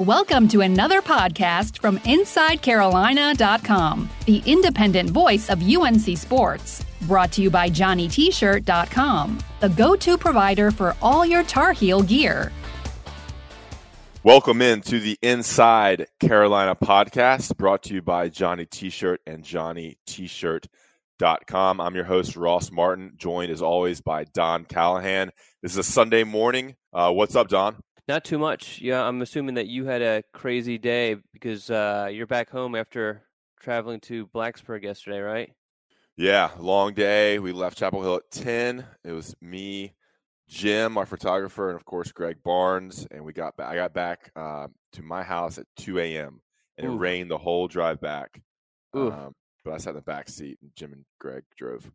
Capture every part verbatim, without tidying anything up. Welcome to another podcast from Inside Carolina dot com, the independent voice of U N C sports. Brought to you by Johnny T Shirt dot com, the go-to provider for all your Tar Heel gear. Welcome in to the Inside Carolina podcast, brought to you by Johnny T-Shirt and Johnny T Shirt dot com. I'm your host, Ross Martin, joined as always by Don Callahan. This is a Sunday morning. Uh, what's up, Don? Not too much. Yeah, I'm assuming that you had a crazy day because uh, you're back home after traveling to Blacksburg yesterday, right? Yeah, long day. We left Chapel Hill at ten. It was me, Jim, our photographer, and of course Greg Barnes. And we got back. I got back uh, to my house at two a.m. and Ooh. It rained the whole drive back. Ooh. Um, but I sat in the back seat, and Jim and Greg drove.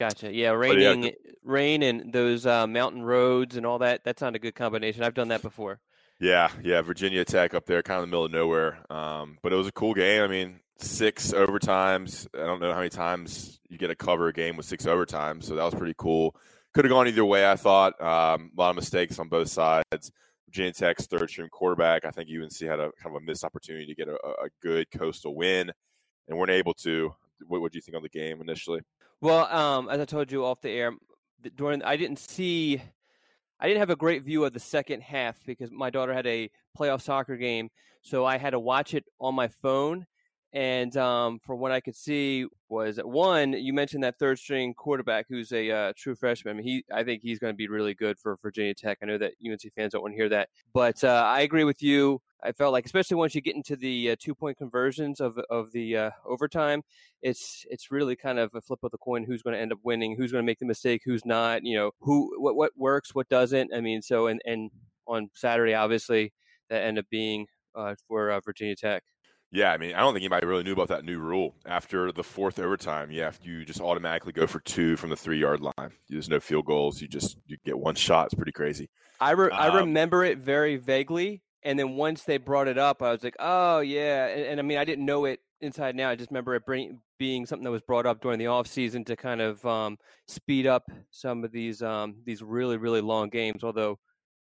Gotcha. Yeah, raining, yeah, rain and those uh, mountain roads and all that, that's not a good combination. I've done that before. Yeah, yeah, Virginia Tech up there, kind of in the middle of nowhere. Um, but it was a cool game. I mean, six overtimes. I don't know how many times you get to cover a game with six overtimes, so that was pretty cool. Could have gone either way, I thought. Um, a lot of mistakes on both sides. Virginia Tech's third-string quarterback, I think U N C had a kind of a missed opportunity to get a, a good coastal win and weren't able to. What would you think on the game initially? Well, um, as I told you off the air, during I didn't see, I didn't have a great view of the second half because my daughter had a playoff soccer game, so I had to watch it on my phone. And um, from what I could see was one, you mentioned that third string quarterback who's a uh, true freshman. I mean, he, I think he's going to be really good for Virginia Tech. I know that U N C fans don't want to hear that, but uh, I agree with you. I felt like, especially once you get into the uh, two-point conversions of of the uh, overtime, it's it's really kind of a flip of the coin. Who's going to end up winning? Who's going to make the mistake? Who's not? You know, who what what works? What doesn't? I mean, so and, and on Saturday, obviously, that ended up being uh, for uh, Virginia Tech. Yeah, I mean, I don't think anybody really knew about that new rule. After the fourth overtime, you have you just automatically go for two from the three-yard line. There's no field goals. You just you get one shot. It's pretty crazy. I re- um, I remember it very vaguely. And then once they brought it up, I was like, oh, yeah. And, and I mean, I didn't know it inside and out. I just remember it bring, being something that was brought up during the offseason to kind of um, speed up some of these um, these really, really long games, although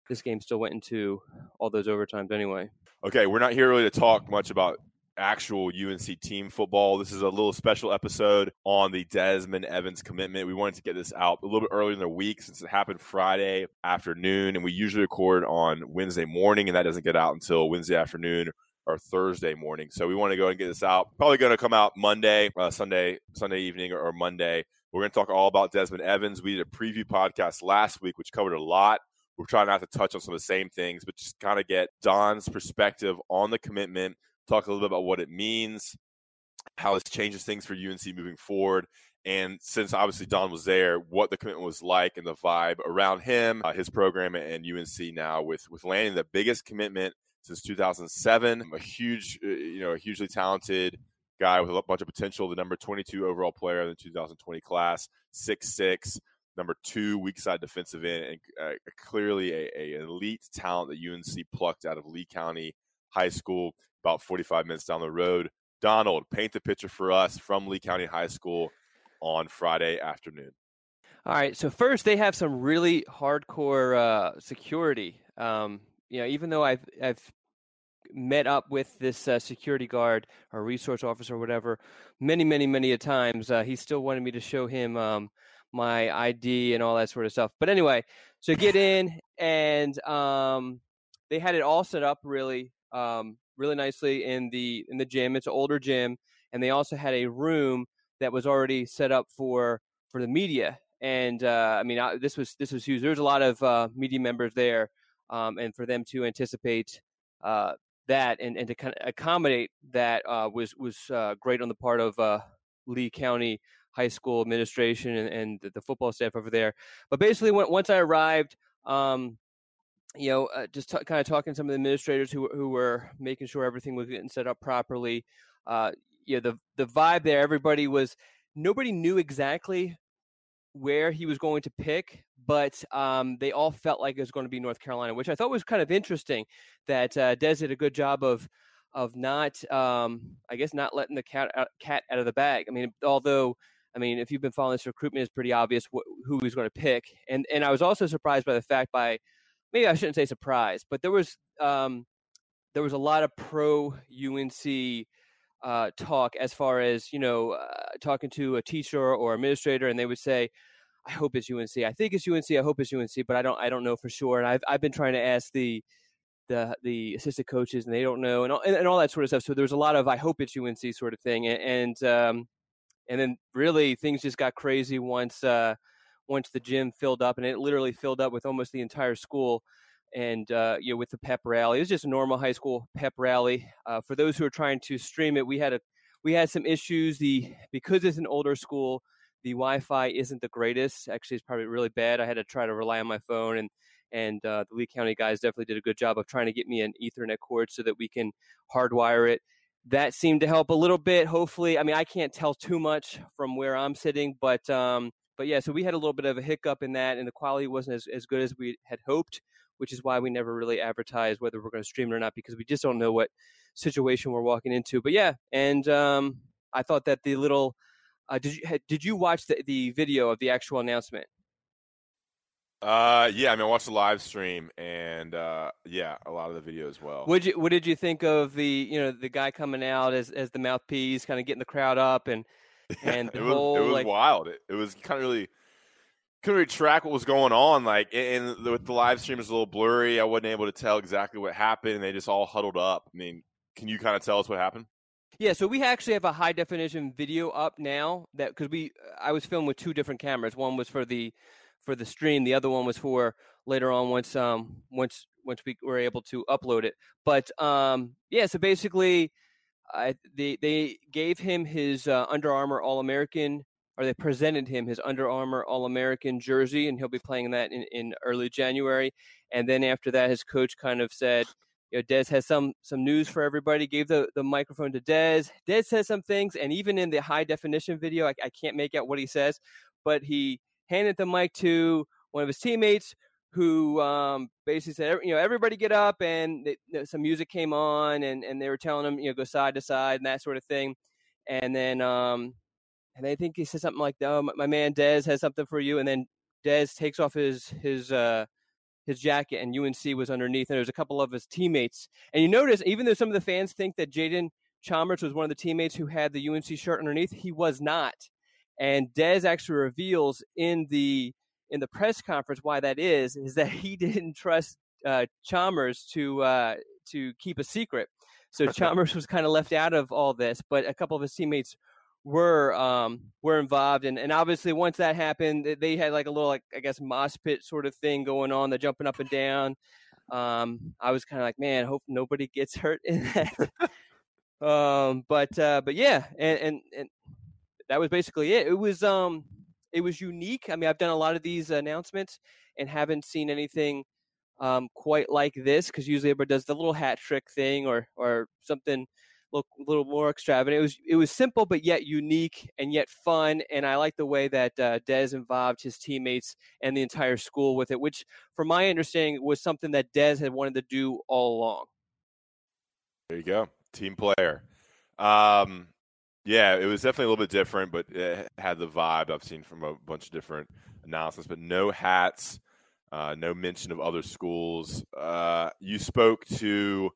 this game still went into all those overtimes anyway. Okay, we're not here really to talk much about actual U N C team football. This is a little special episode on the Desmond Evans commitment. We wanted to get this out a little bit earlier in the week since it happened Friday afternoon, and we usually record on Wednesday morning, and that doesn't get out until Wednesday afternoon or Thursday morning. So we want to go and get this out. Probably going to come out Monday, uh, Sunday, Sunday evening, or, or Monday. We're going to talk all about Desmond Evans. We did a preview podcast last week, which covered a lot. We're trying not to touch on some of the same things, but just kind of get Don's perspective on the commitment. Talk a little bit about what it means, how it changes things for U N C moving forward, and since obviously Don was there, what the commitment was like and the vibe around him, uh, his program, and U N C now with with landing the biggest commitment since two thousand seven. A huge, you know, a hugely talented guy with a bunch of potential. The number twenty-two overall player in the two thousand twenty class, six six, number two weak side defensive end, and uh, clearly a, a elite talent that U N C plucked out of Lee County High School. About forty-five minutes down the road. Donald, paint the picture for us from Lee County High School on Friday afternoon. All right. So first, they have some really hardcore uh, security. Um, you know, even though I've I've met up with this uh, security guard or resource officer or whatever many, many, many a times, uh, he still wanted me to show him um, my I D and all that sort of stuff. But anyway, so get in, and um, they had it all set up really. Um, really nicely in the in the gym. It's an older gym, and they also had a room that was already set up for for the media. And uh, I mean, I, this was this was huge. There's a lot of uh, media members there, um, and for them to anticipate uh, that and, and to kind of accommodate that uh, was was uh, great on the part of uh, Lee County High School administration and, and the football staff over there. But basically, when, once I arrived. Um, You know, uh, just t- kind of talking to some of the administrators who who were making sure everything was getting set up properly. Uh, you know, the the vibe there, everybody was, nobody knew exactly where he was going to pick, but um, they all felt like it was going to be North Carolina, which I thought was kind of interesting. That uh, Des did a good job of of not, um, I guess, not letting the cat out, cat out of the bag. I mean, although. I mean, if you've been following this recruitment, it's pretty obvious wh- who he's going to pick. And and I was also surprised by the fact by. Maybe I shouldn't say surprise, but there was um, there was a lot of pro-U N C uh, talk as far as, you know, uh, talking to a teacher or administrator, and they would say, I hope it's U N C. I think it's U N C. I hope it's U N C, but I don't I don't know for sure. And I've I've been trying to ask the the the assistant coaches, and they don't know, and all, and, and all that sort of stuff. So there was a lot of I hope it's U N C sort of thing. And and, um, and then really things just got crazy once uh, once the gym filled up, and it literally filled up with almost the entire school. And uh, you know, with the pep rally, it was just a normal high school pep rally. Uh, for those who are trying to stream it, we had a we had some issues. The because it's an older school, the Wi-Fi isn't the greatest. Actually, it's probably really bad. I had to try to rely on my phone, and and uh, the Lee County guys definitely did a good job of trying to get me an Ethernet cord so that we can hardwire it. That seemed to help a little bit. Hopefully, I mean, I can't tell too much from where I'm sitting, but um, but yeah. So we had a little bit of a hiccup in that, and the quality wasn't as, as good as we had hoped, which is why we never really advertise whether we're going to stream it or not, because we just don't know what situation we're walking into. But yeah, and um, I thought that the little uh, did you did you watch the, the video of the actual announcement? Uh, yeah, I mean, I watched the live stream, and uh, yeah, a lot of the video as well. What you what did you think of the you know the guy coming out as as the mouthpiece, kind of getting the crowd up, and yeah, and the it was, whole, it was like, wild. It, it was kind of really. Couldn't really track what was going on. Like, and with the live stream, it was a little blurry. I wasn't able to tell exactly what happened, and they just all huddled up. I mean, can you kind of tell us what happened? Yeah, so we actually have a high definition video up now that because we, I was filmed with two different cameras. One was for the for the stream. The other one was for later on once um once once we were able to upload it. But um yeah, so basically, I they they gave him his uh, Under Armour All-American. Or they presented him his Under Armour All-American jersey, and he'll be playing that in, in early January. And then after that, his coach kind of said, you know, Des has some some news for everybody, gave the, the microphone to Des. Des says some things, and even in the high-definition video, I, I can't make out what he says, but he handed the mic to one of his teammates who um, basically said, you know, everybody get up, and they, you know, some music came on, and, and they were telling him, you know, go side to side and that sort of thing. And then um, – And I think he said something like, "Oh, my man Des has something for you." And then Des takes off his his uh, his jacket, and U N C was underneath. And there was a couple of his teammates. And you notice, even though some of the fans think that Jaden Chalmers was one of the teammates who had the U N C shirt underneath, he was not. And Des actually reveals in the in the press conference why that is: is that he didn't trust uh, Chalmers to uh, to keep a secret. So Chalmers was kind of left out of all this. But a couple of his teammates were um were involved, and and obviously once that happened, they, they had like a little like I guess mosh pit sort of thing going on. They're jumping up and down. um I was kind of like, man, hope nobody gets hurt in that. um but uh but yeah, and, and and that was basically it. It was um it was unique. I mean, I've done a lot of these announcements and haven't seen anything um quite like this, because usually everybody does the little hat trick thing or or something look a little more extravagant. It was it was simple, but yet unique and yet fun. And I like the way that uh, Des involved his teammates and the entire school with it, which, from my understanding, was something that Des had wanted to do all along. There you go, team player. Um, yeah, it was definitely a little bit different, but it had the vibe I've seen from a bunch of different announcements. But no hats, uh, no mention of other schools. Uh, you spoke to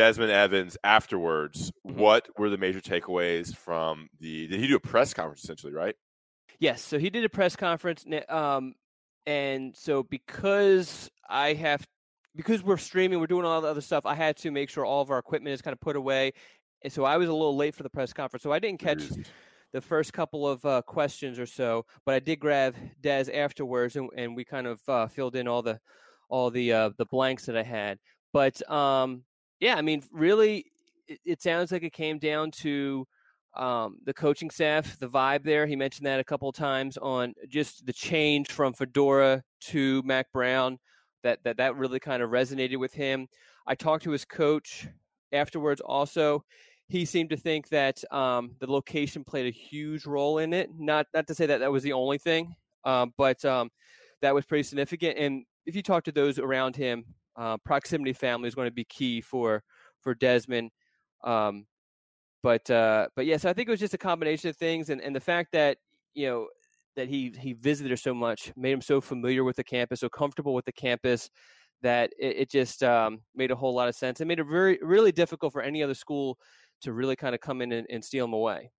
Desmond Evans afterwards. What were the major takeaways from the – did he do a press conference essentially, right? Yes, so he did a press conference. Um, and so because I have – because we're streaming, we're doing all the other stuff, I had to make sure all of our equipment is kind of put away. And so I was a little late for the press conference. So I didn't catch the first couple of uh, questions or so, but I did grab Des afterwards, and, and we kind of uh, filled in all the all the uh, the blanks that I had. But um, – yeah, I mean, really, it, it sounds like it came down to um, the coaching staff, the vibe there. He mentioned that a couple of times on just the change from Fedora to Mac Brown, that that, that really kind of resonated with him. I talked to his coach afterwards also. He seemed to think that um, the location played a huge role in it. Not not to say that that was the only thing, uh, but um, that was pretty significant. And if you talk to those around him, Uh, proximity family is going to be key for for Desmond. Um, but uh, but yes, yeah, so I think it was just a combination of things, and, and the fact that you know that he he visited her so much made him so familiar with the campus, so comfortable with the campus, that it, it just um, made a whole lot of sense. It made it very, really difficult for any other school to really kind of come in and, and steal them away.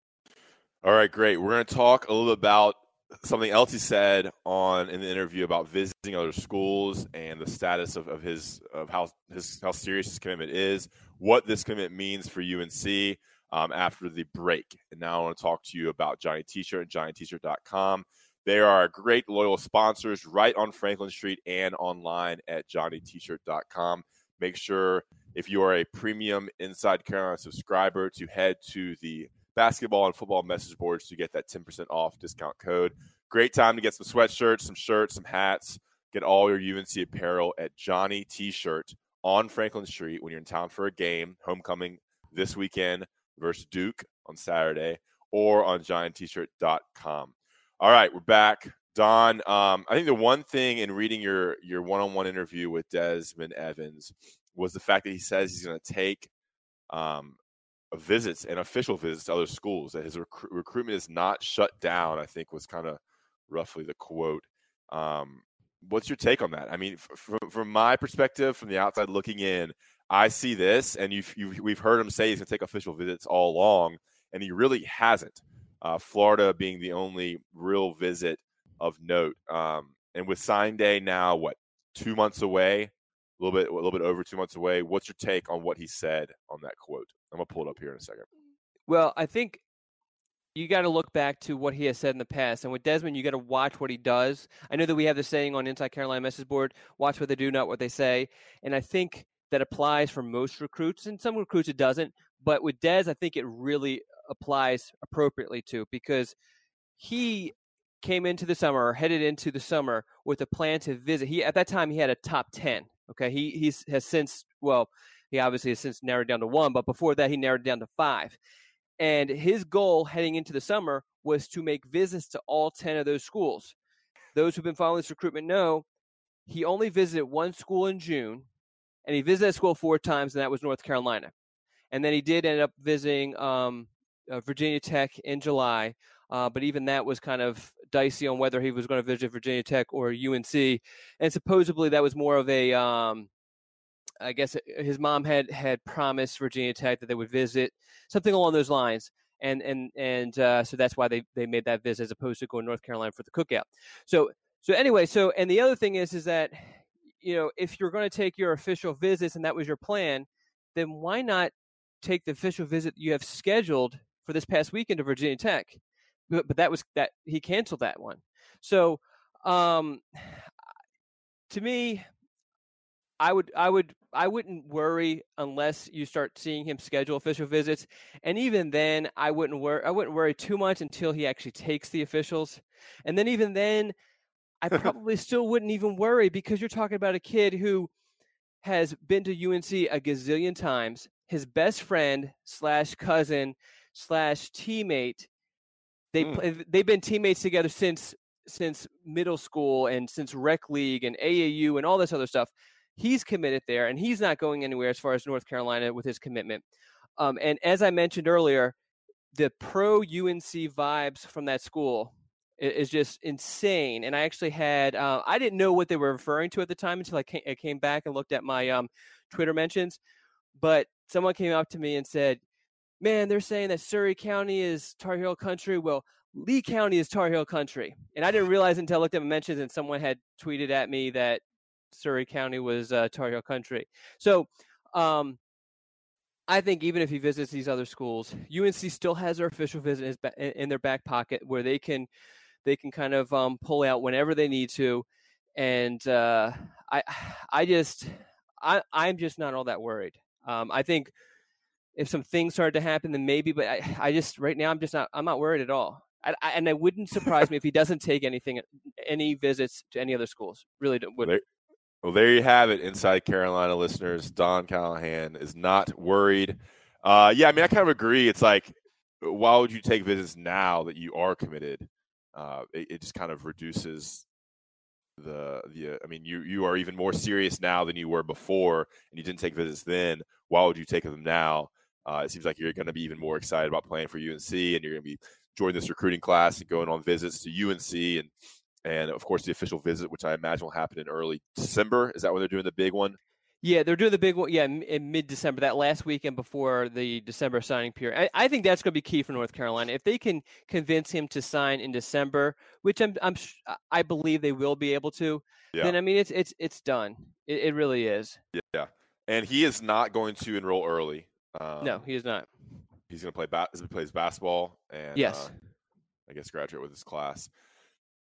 All right, great. We're going to talk a little about something else he said on in the interview about visiting other schools and the status of, of his of how his how serious his commitment is, what this commitment means for U N C um, after the break. And now I want to talk to you about Johnny T-Shirt and Johnny T Shirt dot com. They are our great loyal sponsors right on Franklin Street and online at Johnny T Shirt dot com. Make sure if you are a premium Inside Carolina subscriber to head to the basketball and football message boards to get that ten percent off discount code. Great time to get some sweatshirts, some shirts, some hats. Get all your U N C apparel at Johnny T-Shirt on Franklin Street when you're in town for a game, homecoming this weekend versus Duke on Saturday, or on Johnny T Shirt dot com. All right, we're back. Don, um, I think the one thing in reading your your one-on-one interview with Desmond Evans was the fact that he says he's going to take um, – visits and official visits to other schools, that his rec- recruitment is not shut down, I think was kind of roughly the quote. Um, what's your take on that? I mean, from, from my perspective, from the outside looking in, I see this, and you've, you've, we've heard him say he's going to take official visits all along, and he really hasn't, uh, Florida being the only real visit of note. Um, and with sign day now, what, two months away? A little bit, a little bit over two months away. What's your take on what he said on that quote? I'm going to pull it up here in a second. Well, I think you got to look back to what he has said in the past. And with Desmond, you got to watch what he does. I know that we have the saying on Inside Carolina Message Board, watch what they do, not what they say. And I think that applies for most recruits. And some recruits it doesn't. But with Des, I think it really applies appropriately to, because he came into the summer or headed into the summer with a plan to visit. He At that time, he had a top ten. Okay, he he's, has since, well, he obviously has since narrowed down to one, but before that, he narrowed down to five. And his goal heading into the summer was to make visits to all ten of those schools. Those who've been following this recruitment know he only visited one school in June, and he visited that school four times, and that was North Carolina. And then he did end up visiting um, uh, Virginia Tech in July, uh, but even that was kind of dicey on whether he was going to visit Virginia Tech or U N C. And supposedly that was more of a, um, I guess his mom had, had promised Virginia Tech that they would visit, something along those lines. And, and, and uh, so that's why they, they made that visit as opposed to going to North Carolina for the cookout. So, so anyway, so, and the other thing is, is that, you know, if you're going to take your official visits and that was your plan, then why not take the official visit you have scheduled for this past weekend to Virginia Tech? But, but that was that he canceled that one. So um, to me, I would I would I wouldn't worry unless you start seeing him schedule official visits. And even then, I wouldn't worry. I wouldn't worry too much until he actually takes the officials. And then even then, I probably still wouldn't even worry, because you're talking about a kid who has been to U N C a gazillion times. His best friend slash cousin slash teammate. They mm. they've been teammates together since since middle school and since rec league and A A U and all this other stuff. He's committed there, and he's not going anywhere as far as North Carolina with his commitment. Um, and as I mentioned earlier, the pro U N C vibes from that school is, is just insane. And I actually had uh, I didn't know what they were referring to at the time until I came, I came back and looked at my um, Twitter mentions. But someone came up to me and said, man, they're saying that Surry County is Tar Heel country. Well, Lee County is Tar Heel country. And I didn't realize until I looked at my mentions and someone had tweeted at me that Surry County was uh, Tar Heel country. So um, I think even if he visits these other schools, U N C still has their official visit in their back pocket where they can they can kind of um, pull out whenever they need to. And uh, I I just I, I'm just not all that worried. Um, I think if some things started to happen, then maybe, but I, I just, right now, I'm just not, I'm not worried at all. I, I, and it wouldn't surprise me if he doesn't take anything, any visits to any other schools. Really don't, wouldn't. Well, there, well, there you have it, Inside Carolina listeners. Don Callahan is not worried. Uh, yeah, I mean, I kind of agree. It's like, why would you take visits now that you are committed? Uh, it, it just kind of reduces the, the, I mean, you, you are even more serious now than you were before, and you didn't take visits then. Why would you take them now? Uh, it seems like you're going to be even more excited about playing for U N C, and you're going to be joining this recruiting class and going on visits to U N C and and of course the official visit, which I imagine will happen in early December. Is that when they're doing the big one? Yeah, they're doing the big one. Yeah, in mid-December, that last weekend before the December signing period. I, I think that's going to be key for North Carolina. If they can convince him to sign in December, which I'm, I'm I believe they will be able to, yeah. then I mean it's it's it's done. It, it really is. Yeah, and he is not going to enroll early. Um, no, he is not. He's going to play. Ba- he plays basketball, and yes, uh, I guess graduate with his class.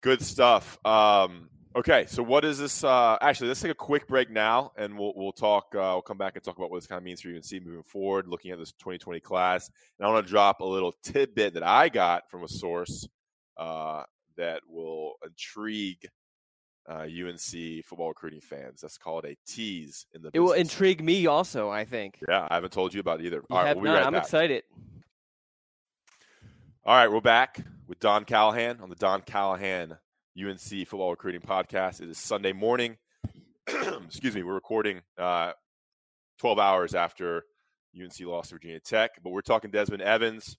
Good stuff. Um, Okay, so what is this? Uh, actually, let's take a quick break now, and we'll we'll talk. Uh, we'll come back and talk about what this kind of means for U N C moving forward, looking at this twenty twenty class. And I want to drop a little tidbit that I got from a source uh, that will intrigue uh, U N C football recruiting fans. That's called a tease in the. It will intrigue me also, I think. Yeah, I haven't told you about it either. All right, we'll be right back. I'm excited. All right, we're back with Don Callahan on the Don Callahan U N C Football Recruiting Podcast. It is Sunday morning. Excuse me. We're recording uh, twelve hours after U N C lost to Virginia Tech, but we're talking Desmond Evans.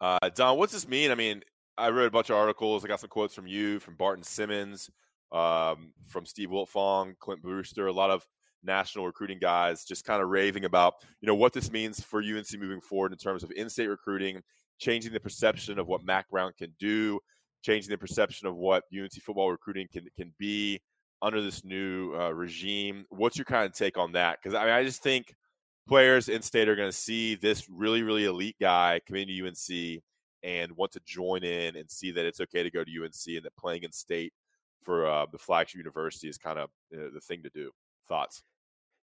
Uh, Don, what's this mean? I mean, I read a bunch of articles. I got some quotes from you, from Barton Simmons, um, from Steve Wiltfong, Clint Brewster, a lot of national recruiting guys just kind of raving about, you know, what this means for U N C moving forward in terms of in-state recruiting, changing the perception of what Mac Brown can do, changing the perception of what U N C football recruiting can can be under this new uh, regime. What's your kind of take on that? Because I mean, I just think players in state are going to see this really, really elite guy come into U N C and want to join in and see that it's okay to go to U N C and that playing in state for uh, the flagship university is kind of you know, the thing to do. Thoughts?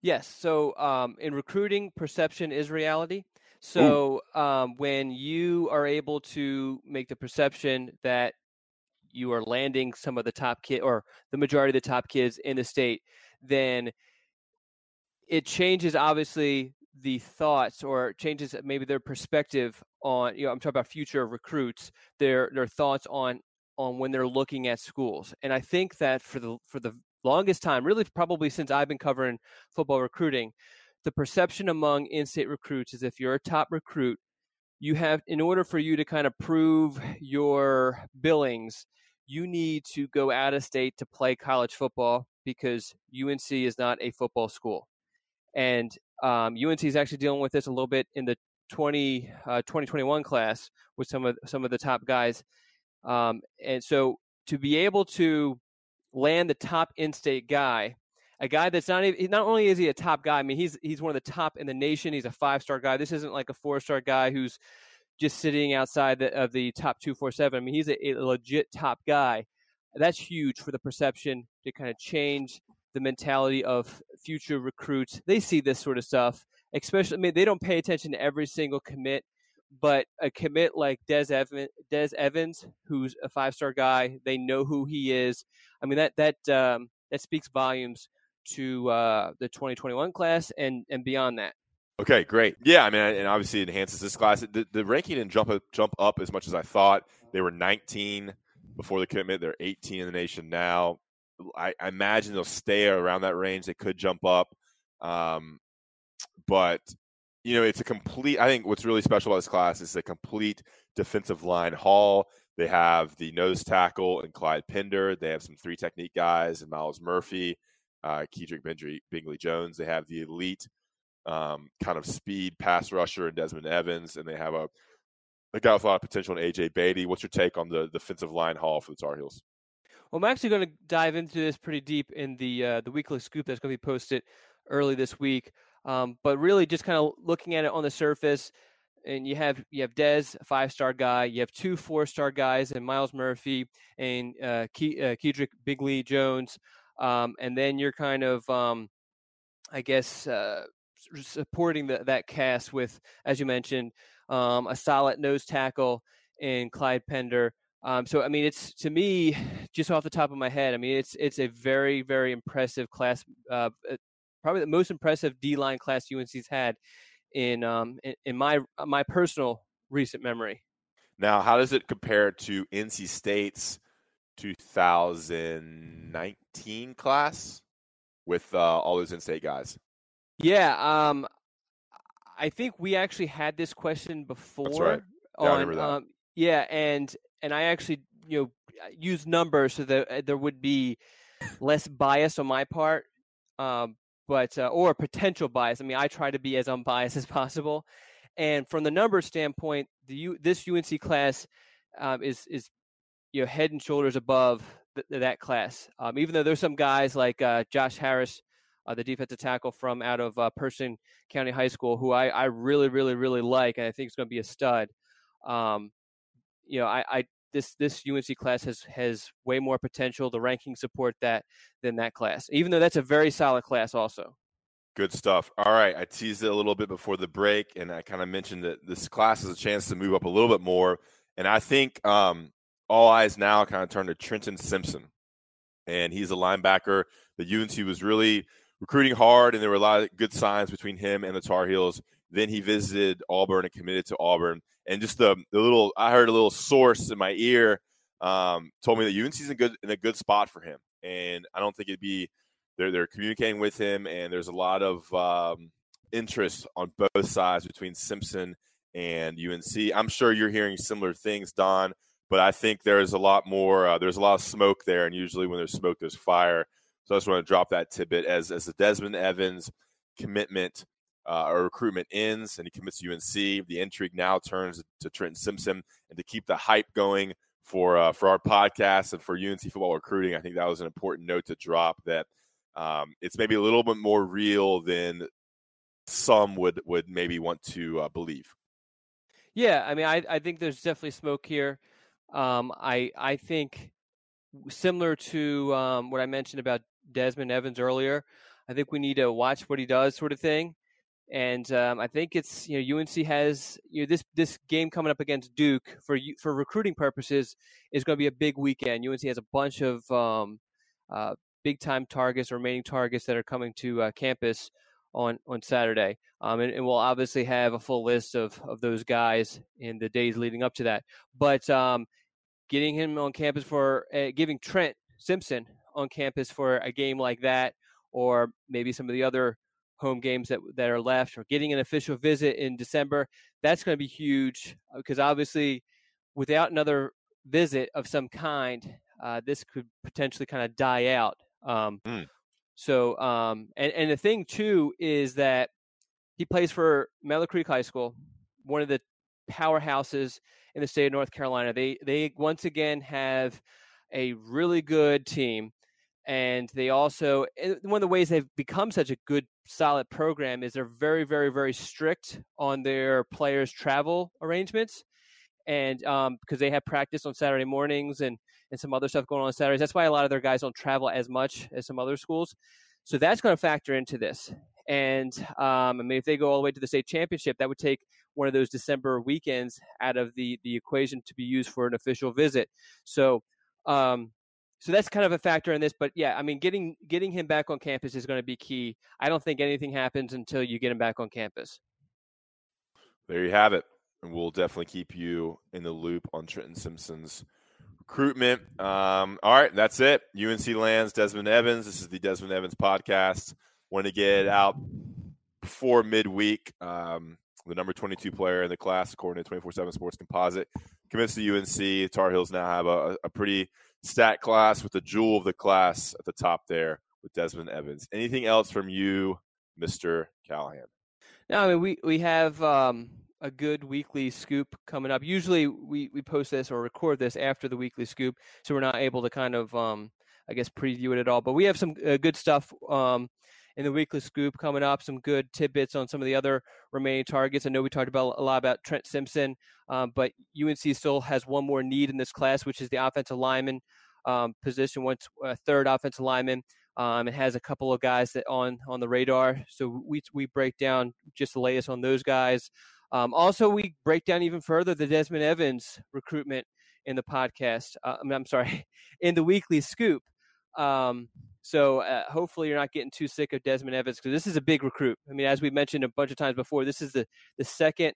Yes. So um, in recruiting, perception is reality. So um, when you are able to make the perception that you are landing some of the top kid or the majority of the top kids in the state, then it changes obviously the thoughts or changes maybe their perspective on, you know, I'm talking about future recruits, their, their thoughts on, on when they're looking at schools. And I think that for the, for the longest time, really probably since I've been covering football recruiting, the perception among in-state recruits is if you're a top recruit, you have, in order for you to kind of prove your billings, you need to go out of state to play college football because U N C is not a football school. And um, U N C is actually dealing with this a little bit in the twenty twenty-one class with some of some of the top guys. Um, and so to be able to land the top in-state guy, a guy that's not even, not only is he a top guy, I mean, he's he's one of the top in the nation. He's a five-star guy. This isn't like a four-star guy who's just sitting outside the, of the top two forty-seven. I mean, he's a, a legit top guy. That's huge for the perception to kind of change the mentality of future recruits. They see this sort of stuff, especially, I mean, they don't pay attention to every single commit, but a commit like Des Evans, Des Evans, who's a five-star guy, they know who he is. I mean, that, that, um, that speaks volumes to uh, the twenty twenty-one class and, and beyond that. Okay, great. Yeah, I mean, and obviously it enhances this class. The, the ranking didn't jump up, jump up as much as I thought. They were nineteen before the commitment. They're eighteen in the nation now. I, I imagine they'll stay around that range. They could jump up. Um, but, you know, it's a complete – I think what's really special about this class is a complete defensive line haul. They have the nose tackle and Clyde Pinder. They have some three-technique guys and Miles Murphy. Uh, Kedrick Bingley-Jones. They have the elite um, kind of speed pass rusher in Desmond Evans, and they have a, a guy with a lot of potential in A J. Beatty. What's your take on the defensive line haul for the Tar Heels? Well, I'm actually going to dive into this pretty deep in the uh, the weekly scoop that's going to be posted early this week. Um, but really, just kind of looking at it on the surface, and you have you have Dez, a five-star guy. You have two four-star guys, and Miles Murphy and uh, Ke- uh, Kedrick Bingley-Jones. Um, and then you're kind of, um, I guess, uh, supporting the, that cast with, as you mentioned, um, a solid nose tackle in Clyde Pinder. Um, so, I mean, it's to me, just off the top of my head, I mean, it's it's a very, very impressive class, uh, probably the most impressive D-line class U N C's had in um, in, in my my personal recent memory. Now, how does it compare to N C State's two thousand nineteen class with uh, all those in-state guys? Yeah, um, I think we actually had this question before. That's right. Yeah, on, I remember that. Um, yeah, and and I actually you know, use numbers so that there would be less bias on my part, um, but uh, or potential bias. I mean, I try to be as unbiased as possible. And from the numbers standpoint, the U, this U N C class um, is is you know head and shoulders above th- that class. Um, even though there's some guys like uh, Josh Harris, uh, the defensive tackle from out of uh, Person County High School, who I, I really really really like, and I think is going to be a stud. Um, you know, I, I this this U N C class has has way more potential. The rankings support that than that class, even though that's a very solid class also. Good stuff. All right. I teased it a little bit before the break, and I kind of mentioned that this class is a chance to move up a little bit more. And I think um, all eyes now kind of turn to Trenton Simpson, and he's a linebacker that U N C was really recruiting hard, and there were a lot of good signs between him and the Tar Heels. Then he visited Auburn and committed to Auburn. And just the, the little – I heard a little source in my ear um, told me that U N C is in, good, in a good spot for him, and I don't think it'd be – They're they're communicating with him, and there's a lot of um, interest on both sides between Simpson and U N C. I'm sure you're hearing similar things, Don, but I think there's a lot more. Uh, there's a lot of smoke there, and usually when there's smoke, there's fire. So I just want to drop that tidbit as as the Desmond Evans commitment uh, or recruitment ends, and he commits to U N C. The intrigue now turns to Trenton Simpson, and to keep the hype going for uh, for our podcast and for U N C football recruiting, I think that was an important note to drop that. Um, it's maybe a little bit more real than some would, would maybe want to uh, believe. Yeah, I mean, I, I think there's definitely smoke here. Um, I I think similar to um, what I mentioned about Desmond Evans earlier, I think we need to watch what he does, sort of thing. And um, I think it's you know U N C has you know this this game coming up against Duke for for recruiting purposes is going to be a big weekend. U N C has a bunch of um, uh, big-time targets, remaining targets that are coming to uh, campus on, on Saturday. Um, and, and we'll obviously have a full list of, of those guys in the days leading up to that. But um, getting him on campus for uh, – giving Trent Simpson on campus for a game like that, or maybe some of the other home games that that are left, or getting an official visit in December, that's going to be huge because obviously without another visit of some kind, uh, this could potentially kind of die out. Um, mm. so, um, and, and the thing too, is that he plays for Mellor Creek High School, one of the powerhouses in the state of North Carolina. They, they once again have a really good team, and they also, one of the ways they've become such a good, solid program is they're very, very, very strict on their players' travel arrangements. And um, because they have practice on Saturday mornings and, and some other stuff going on, on Saturdays. That's why a lot of their guys don't travel as much as some other schools. So that's going to factor into this. And um, I mean, if they go all the way to the state championship, that would take one of those December weekends out of the, the equation to be used for an official visit. So um, so that's kind of a factor in this. But, yeah, I mean, getting getting him back on campus is going to be key. I don't think anything happens until you get him back on campus. There you have it. And we'll definitely keep you in the loop on Trenton Simpson's recruitment. Um, all right, that's it. U N C lands Desmond Evans. This is the Desmond Evans podcast. Want to get it out before midweek. Um, the number twenty-two player in the class, according to twenty-four seven Sports Composite, commits to U N C. Tar Heels now have a, a pretty stacked class with the jewel of the class at the top there with Desmond Evans. Anything else from you, Mister Callahan? No, I mean, we, we have um... – a good weekly scoop coming up. Usually we, we post this or record this after the weekly scoop, so we're not able to kind of, um, I guess, preview it at all. But we have some uh, good stuff um, in the weekly scoop coming up, some good tidbits on some of the other remaining targets. I know we talked about a lot about Trent Simpson, um, but U N C still has one more need in this class, which is the offensive lineman um, position, once a third offensive lineman. Um, it has a couple of guys that on on the radar. So we we break down just the latest on those guys. Um, also, we break down even further the Desmond Evans recruitment in the podcast. Uh, I mean, I'm sorry, in the weekly scoop. Um, so uh, hopefully you're not getting too sick of Desmond Evans, because this is a big recruit. I mean, as we mentioned a bunch of times before, this is the, the second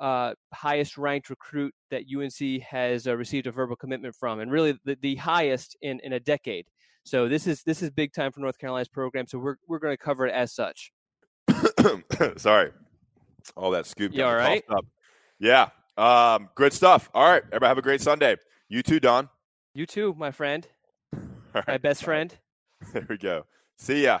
uh, highest ranked recruit that U N C has uh, received a verbal commitment from, and really the, the highest in, in a decade. So this is this is big time for North Carolina's program. So we're we're going to cover it as such. Sorry. All that scoop. You all right? Up. Yeah. Um, good stuff. All right. Everybody have a great Sunday. You too, Don. You too, my friend. Right, my best friend. There we go. See ya.